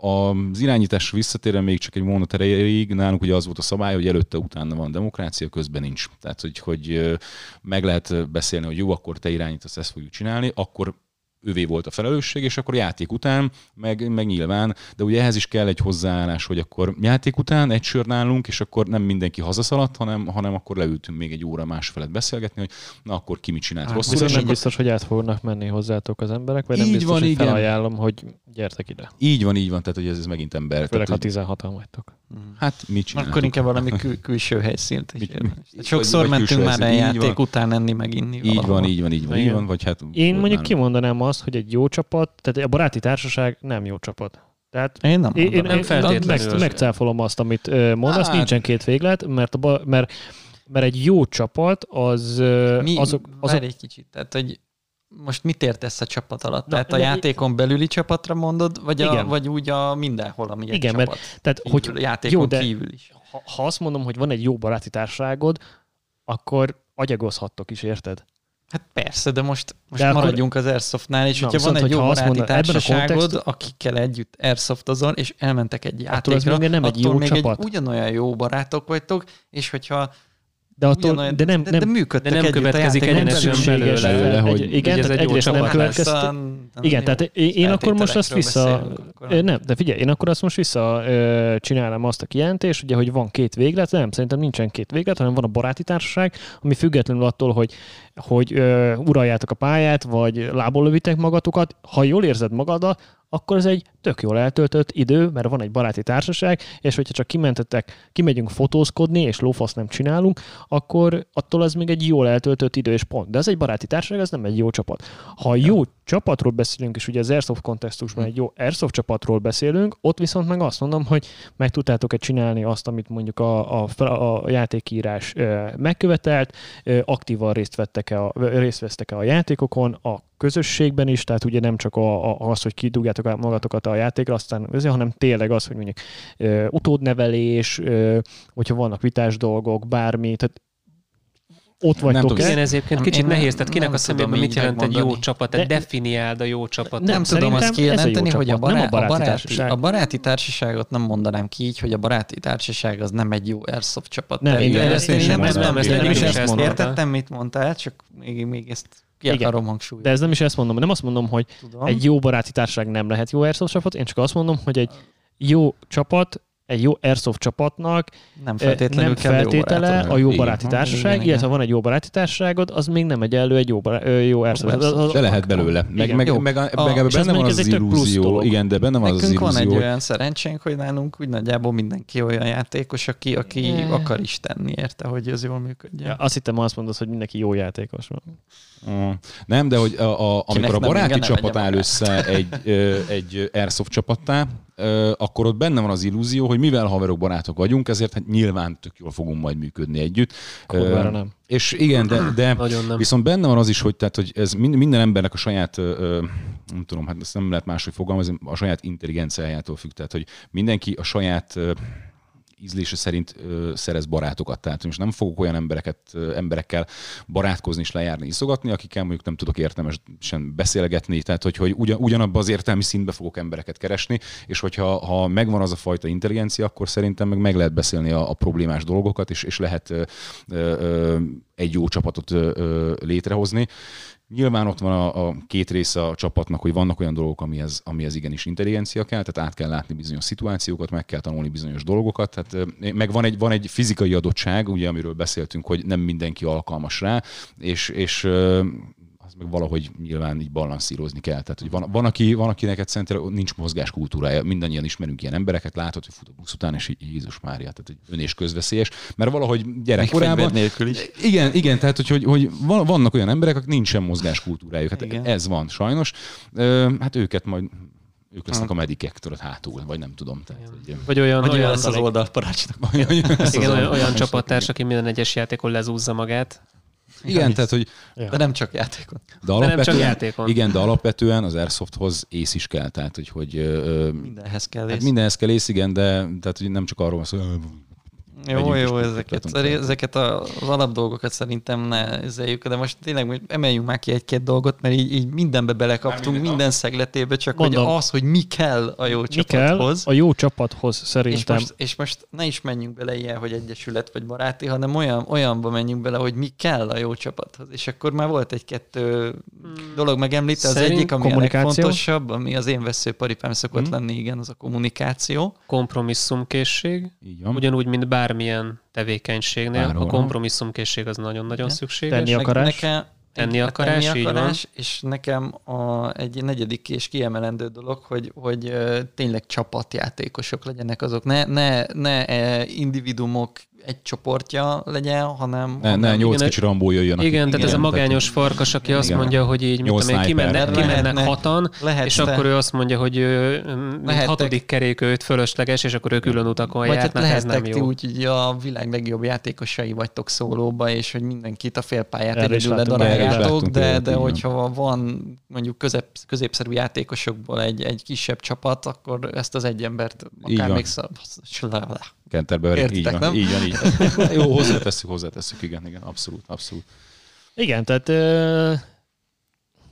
Az irányítás visszatérve még csak egy mondat erejéig, nálunk ugye az volt a szabály, hogy előtte, utána van demokrácia, közben nincs. Tehát, hogy, hogy meg lehet beszélni, hogy jó, akkor te irányítasz, ezt fogjuk csinálni, akkor ővé volt a felelősség, és akkor játék után, meg, meg nyilván, de ugye ehhez is kell egy hozzáállás, hogy akkor játék után egy sör nálunk, és akkor nem mindenki hazaszaladt, hanem, hanem akkor leültünk még egy óra másfelet beszélgetni, hogy na akkor ki mit csinált rosszul. Viszont nem akkor... biztos, hogy át fognak menni hozzátok az emberek, vagy így nem biztos, van, hogy igen. Felajánlom, hogy gyertek ide. Így van, így van, tehát hogy ez, ez megint ember. Főleg ha tizenhatan vagytok. Hát mit csinálunk? Akkor inkább valami kül- külső helyszínt. Is mit, mit, sokszor mentünk már a játék után enni, meg inni. Így van, így van, így van, így van. Vagy hát én mondjuk kimondanám azt, hogy egy jó csapat, tehát a baráti társaság nem jó csapat. Tehát én nem, én, én, nem feltétlenül. Meg, megcáfolom azt, amit mondasz, hát. Nincsen két véglet, mert, a, mert, mert egy jó csapat az... Mi, azok, azok... Várj egy kicsit, tehát hogy most mit értesz a csapat alatt? Na, tehát a játékon belüli csapatra mondod, vagy, a, vagy úgy a mindenhol, ami igen, egy csapat. Tehát, kívül, hogy játékon jó, de kívül is. Ha, ha azt mondom, hogy van egy jó baráti társaságod, akkor agyagozhattok is, érted? Hát persze, de most, most de maradjunk akkor... az Airsoftnál, és na, hogyha viszont, van egy jó baráti mondod, társaságod, kontextus... akikkel együtt Airsoftozol, és elmentek egy játékra, attól, nem egy attól jó még csapat. Egy ugyanolyan jó barátok vagytok, és hogyha de, attól, ugyanolyan, de nem, de, de működtek de nem együtt a játékot. Belőle, hogy egy, igen, ez egy jó csapat lesz. Igen, tehát én akkor most azt vissza... Nem, de figyelj, én akkor azt most vissza csinálom azt a kijelentést, ugye, hogy van két véglet, nem, szerintem nincsen két véglet, hanem van a baráti társaság, ami függetlenül attól, hogy hogy ö, uraljátok a pályát, vagy lából lövitek magatokat, ha jól érzed magadat, akkor ez egy tök jól eltöltött idő, mert van egy baráti társaság, és hogyha csak kimentetek, kimegyünk fotózkodni, és lófaszt nem csinálunk, akkor attól ez még egy jól eltöltött idő, és pont. De ez egy baráti társaság, ez nem egy jó csapat. Ha jó csapatról beszélünk, és ugye az Airsoft kontextusban egy jó Airsoft csapatról beszélünk, ott viszont meg azt mondom, hogy meg tudtátok-e csinálni azt, amit mondjuk a, a, a játékírás megkövetelt, aktívan részt vettek A, részt vesztek-e a játékokon, a közösségben is, tehát ugye nem csak a, a, az, hogy kidugjátok magatokat a játékra, aztán azért, hanem tényleg az, hogy mondjuk ö, utódnevelés, ö, hogyha vannak vitás dolgok, bármi, tehát ott vagytok el. Igen, ez egyébként kicsit nem, nehéz, tehát kinek a szemében mit jelent egy jó csapat, tehát definiáld a jó csapatot. Nem tudom azt kijelenteni, hogy a, bará, a, baráti a, baráti, a baráti társaságot nem mondanám ki így, hogy a baráti társaság az nem egy jó Airsoft csapat. Nem, én, én ezt én nem, nem, nem, nem is ezt értettem, mit mondtál, csak még ezt ki akarom hangsúlyozni. De ez nem is ezt mondom, nem azt mondom, hogy egy jó baráti társaság nem lehet jó Airsoft csapat, én csak azt mondom, hogy egy jó csapat, egy jó Airsoft csapatnak nem, feltétlenül nem feltétele jó a jó baráti igen, társaság, igen, illetve igen. Van egy jó baráti társaságod, az még nem egyelő egy jó, bará... jó Airsoft. De lehet belőle. Meg, meg, meg, meg a, benne van az, az, az illúzió. Igen, de benne van az, az illúzió. Van egy olyan szerencsénk, hogy nálunk úgy nagyjából mindenki olyan játékos, aki, aki e... akar is tenni érte, hogy ez jól működjön. Ja, azt hittem, azt mondod, hogy mindenki jó játékos van. Mm. Nem, de hogy a, a, amikor a baráti csapat áll össze egy, egy Airsoft csapattá, akkor ott benne van az illúzió, hogy mivel haverok, barátok vagyunk, ezért hát nyilván tök jól fogunk majd működni együtt. Kurvára nem. És igen, de, de viszont benne van az is, hogy, tehát, hogy ez minden embernek a saját, nem tudom, hát ezt nem lehet máshogy fogalmazni, a saját intelligenciájától függ. Tehát, hogy mindenki a saját ízlése szerint ö, szerez barátokat. Tehát most nem fogok olyan embereket, ö, emberekkel barátkozni és lejárni, iszogatni, akikkel mondjuk nem tudok értelmesen beszélgetni. Tehát, hogy, hogy ugyan, ugyanabban az értelmi szintbe fogok embereket keresni, és hogyha ha megvan az a fajta intelligencia, akkor szerintem meg, meg lehet beszélni a, a problémás dolgokat, és, és lehet ö, ö, egy jó csapatot ö, ö, létrehozni. Nyilván ott van a, a két része a csapatnak, hogy vannak olyan dolgok, amihez, amihez igenis intelligencia kell, tehát át kell látni bizonyos szituációkat, meg kell tanulni bizonyos dolgokat, tehát meg van egy, van egy fizikai adottság, ugye, amiről beszéltünk, hogy nem mindenki alkalmas rá, és, és az meg valahogy nyilván így balanszírozni kell. Tehát, hogy van, van, aki, van akinek egyszerűen nincs mozgáskultúrája, mindannyian ismerünk ilyen embereket, látod, hogy fut a busz után, és Jézus Mária, tehát hogy ön és közveszélyes, mert valahogy gyerekkorában... nélkül is. Igen, igen, tehát hogy, hogy vannak olyan emberek, akik nincsen mozgáskultúrájuk. Hát igen. Ez van sajnos. Hát őket majd... ők lesznek a medikek, tudod, hátul, vagy nem tudom. Tehát, ugye, vagy olyan, vagy olyan lesz az, az oldalparácsnak. Igen, olyan, olyan csapattárs, aki minden egyes játékon lezúzza magát. Igen, tehát, hogy... Ja. De nem csak játékon. De, de nem csak játékon. Igen, de alapvetően az Airsofthoz ész is kell, tehát, hogy... hogy mindenhez kell ész. Hát mindenhez kell ész, igen, de tehát, hogy nem csak arról szól, hogy... Jó, jó, ezeket, ezeket az alapdolgokat szerintem ne üzeljük, de most tényleg emeljünk már ki egy-két dolgot, mert így, így mindenbe belekaptunk, minden, minden szegletébe, csak mondom, hogy az, hogy mi kell a jó mi csapathoz. Kell a jó csapathoz szerintem. És most, és most ne is menjünk bele ilyen, hogy egyesület vagy baráti, hanem olyan, olyanba menjünk bele, hogy mi kell a jó csapathoz. És akkor már volt egy-kettő dolog megemlítve, az egyik, ami a legfontosabb, ami az én veszőparipám szokott hmm. lenni, igen, az a kommunikáció. Kompromisszumkészség, ugyanúgy, mint bár bármilyen tevékenységnél Bárhol, a kompromisszumkészség az nagyon-nagyon szükséges. Tenni akarás. Nekem, tenni akarás, tenni így akarás így és nekem a, egy negyedik és kiemelendő dolog, hogy, hogy tényleg csapatjátékosok legyenek azok. Ne, ne, ne individumok, egy csoportja legyen, hanem... Ne, ne nyolc kicsi Rambó jöjjön. Igen, igen, tehát ez a magányos farkas, aki azt igen. mondja, hogy így kimennek, kimennek hatan, lehetne, és akkor ő azt mondja, hogy ő, hatodik kerék őt fölösleges, és akkor ő külön utakon járnak, ez nem jó. Ti úgy, hogy a világ legjobb játékosai vagytok szólóba, és hogy mindenkit a félpályát egyedül ledaráljátok, de, de hogyha van mondjuk közep, középszerű játékosokból egy, egy kisebb csapat, akkor ezt az egy embert akár még szab... Kenterbe így van, így van, így van. Jó, hozzátesszük, hozzátesszük, igen, igen, abszolút, abszolút. Igen, tehát ö,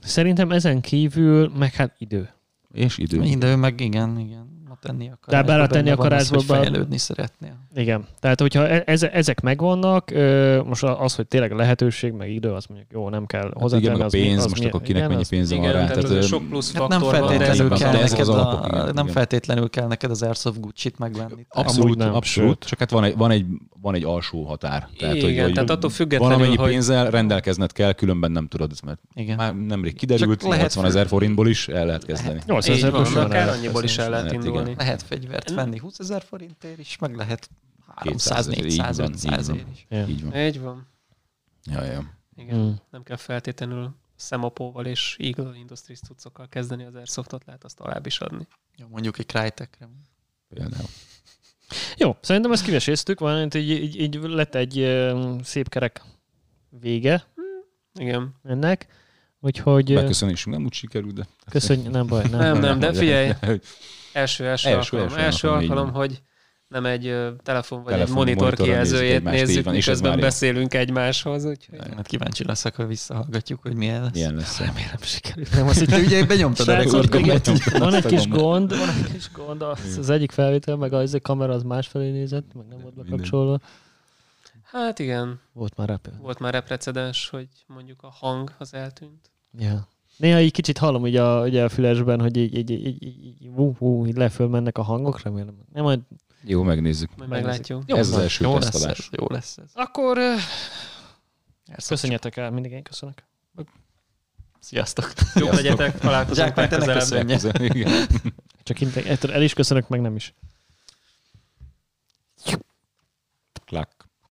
szerintem ezen kívül meg hát idő. És idő. Idő, meg igen, igen. Ma tenni akarás. Tehát bár a tenni akarásból fejlődni szeretnél. Igen, tehát hogyha ezek megvannak, ö, most az, hogy tényleg lehetőség, meg idő, azt mondjuk jó, nem kell hozzátenni. Hát igen, meg a pénz, az, most akkor kinek mennyi pénze van rá. Tehát sok plusz faktor. Nem feltétlenül kell neked az Airsoft Gucci-t megvenni. Abszolút, abszolút. Csak hát van egy alsó határ. Igen, tehát attól függetlenül, hogy... Valamennyi pénzzel rendelkezned kell, különben nem tudod, mert már nemrég kiderült, nyolcvanezer forintból is el lehet kezdeni. nyolcvanezer forintból is el lehet indulni. Lehet fegyvert venni húszezer forintért is, meg lehet háromszáz-négyszáz-ötszáz ér is. Így van. Így van. Így van. Ja, ja. Igen, mm. nem kell feltétlenül Semapóval és Eagle Industries cuccokkal kezdeni az Airsoftot, lehet azt alább is adni. Ja, mondjuk egy Crytekre. Például. Jó, szerintem ezt kiveséztük, valamint így, így, így lett egy uh, szép kerek vége. Mm. Igen. Ennek. Úgyhogy... Beköszönésünk nem úgy sikerült, de... Köszönjük, nem baj. Nem, nem, nem de figyelj. Első-első alkalom, első, első alkalom, hogy... nem egy telefon vagy telefon, egy monitor kijelzőjét nézzük, miközben beszélünk egymáshoz. Úgyhogy... Hát kíváncsi leszek, hogy visszahallgatjuk, hogy milyen lesz. Milyen lesz. Remélem sikerül. Nem, azt itt ugye benyomtad a rekordgombot. Van egy kis gond, van egy kis gond, az, az egyik felvétel, meg az a kamera az másfelé nézett, meg nem volt bekapcsolva. Hát igen. Volt már repre. Volt már reprecedens, hogy mondjuk a hang az eltűnt. Ja. Néha így kicsit hallom ugye a, a fülesben, hogy így, így, így, így, hú, hú, így leföl mennek a hangok, remélem. Nem, majd jó, megnézzük. Majd meglátjuk. Jó, ez az első tesztelés. Jó lesz ez. Akkor uh, köszönjetek el, mindig én köszönök. Sziasztok. Jó legyetek, találkozunk legközelebb. Csak el is köszönök, meg nem is. Klak.